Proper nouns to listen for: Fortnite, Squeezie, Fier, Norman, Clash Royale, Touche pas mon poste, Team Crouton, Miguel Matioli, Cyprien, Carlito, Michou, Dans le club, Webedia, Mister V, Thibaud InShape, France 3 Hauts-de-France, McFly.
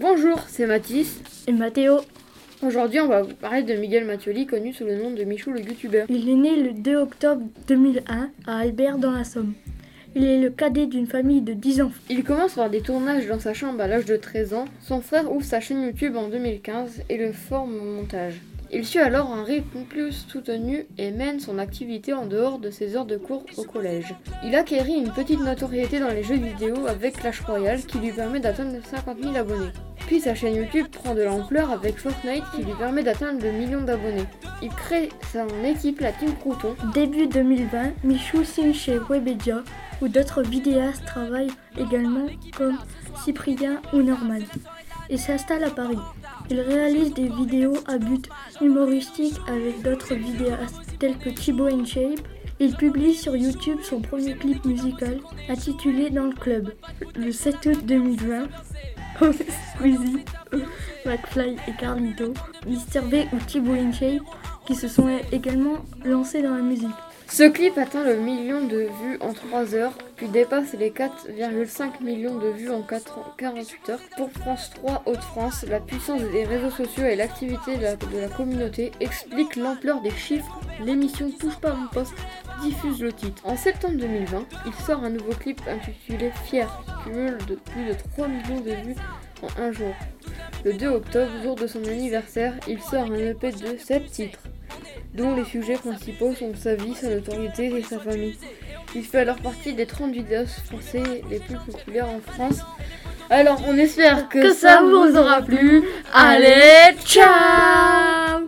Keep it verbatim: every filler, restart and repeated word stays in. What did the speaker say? Bonjour, c'est Mathis et Mathéo. Aujourd'hui, on va vous parler de Miguel Matioli, connu sous le nom de Michou le youtubeur. Il est né le deux octobre deux mille un à Albert dans la Somme. Il est le cadet d'une famille de dix enfants. Il commence par des tournages dans sa chambre à l'âge de treize ans. Son frère ouvre sa chaîne YouTube en deux mille quinze et le forme au montage. Il suit alors un rythme plus soutenu et mène son activité en dehors de ses heures de cours au collège. Il acquérit une petite notoriété dans les jeux vidéo avec Clash Royale qui lui permet d'atteindre cinquante mille abonnés. Puis sa chaîne YouTube prend de l'ampleur avec Fortnite qui lui permet d'atteindre le million d'abonnés. Il crée son équipe, la Team Crouton. Début deux mille vingt, Michou signe chez Webedia où d'autres vidéastes travaillent également comme Cyprien ou Norman et s'installe à Paris. Il réalise des vidéos à but humoristique avec d'autres vidéastes tels que Thibaud InShape. Il publie sur YouTube son premier clip musical intitulé Dans le club le sept août deux mille vingt. Squeezie, McFly et Carlito, Mister V ou Thibaud InShape qui se sont également lancés dans la musique. Ce clip atteint le million de vues en trois heures, puis dépasse les quatre virgule cinq millions de vues en quarante-huit heures. Pour France trois Hauts-de-France, la puissance des réseaux sociaux et l'activité de la, de la communauté expliquent l'ampleur des chiffres. L'émission Touche pas mon poste diffuse le titre. En septembre deux mille vingt, il sort un nouveau clip intitulé Fier, qui cumule de plus de trois millions de vues en un jour. Le deux octobre, jour de son anniversaire, il sort un E P de sept titres. Dont les sujets principaux sont sa vie, sa notoriété et sa famille. Il fait alors partie des trente vidéastes français les plus populaires en France. Alors on espère que, que ça vous aura plu. Allez, ciao.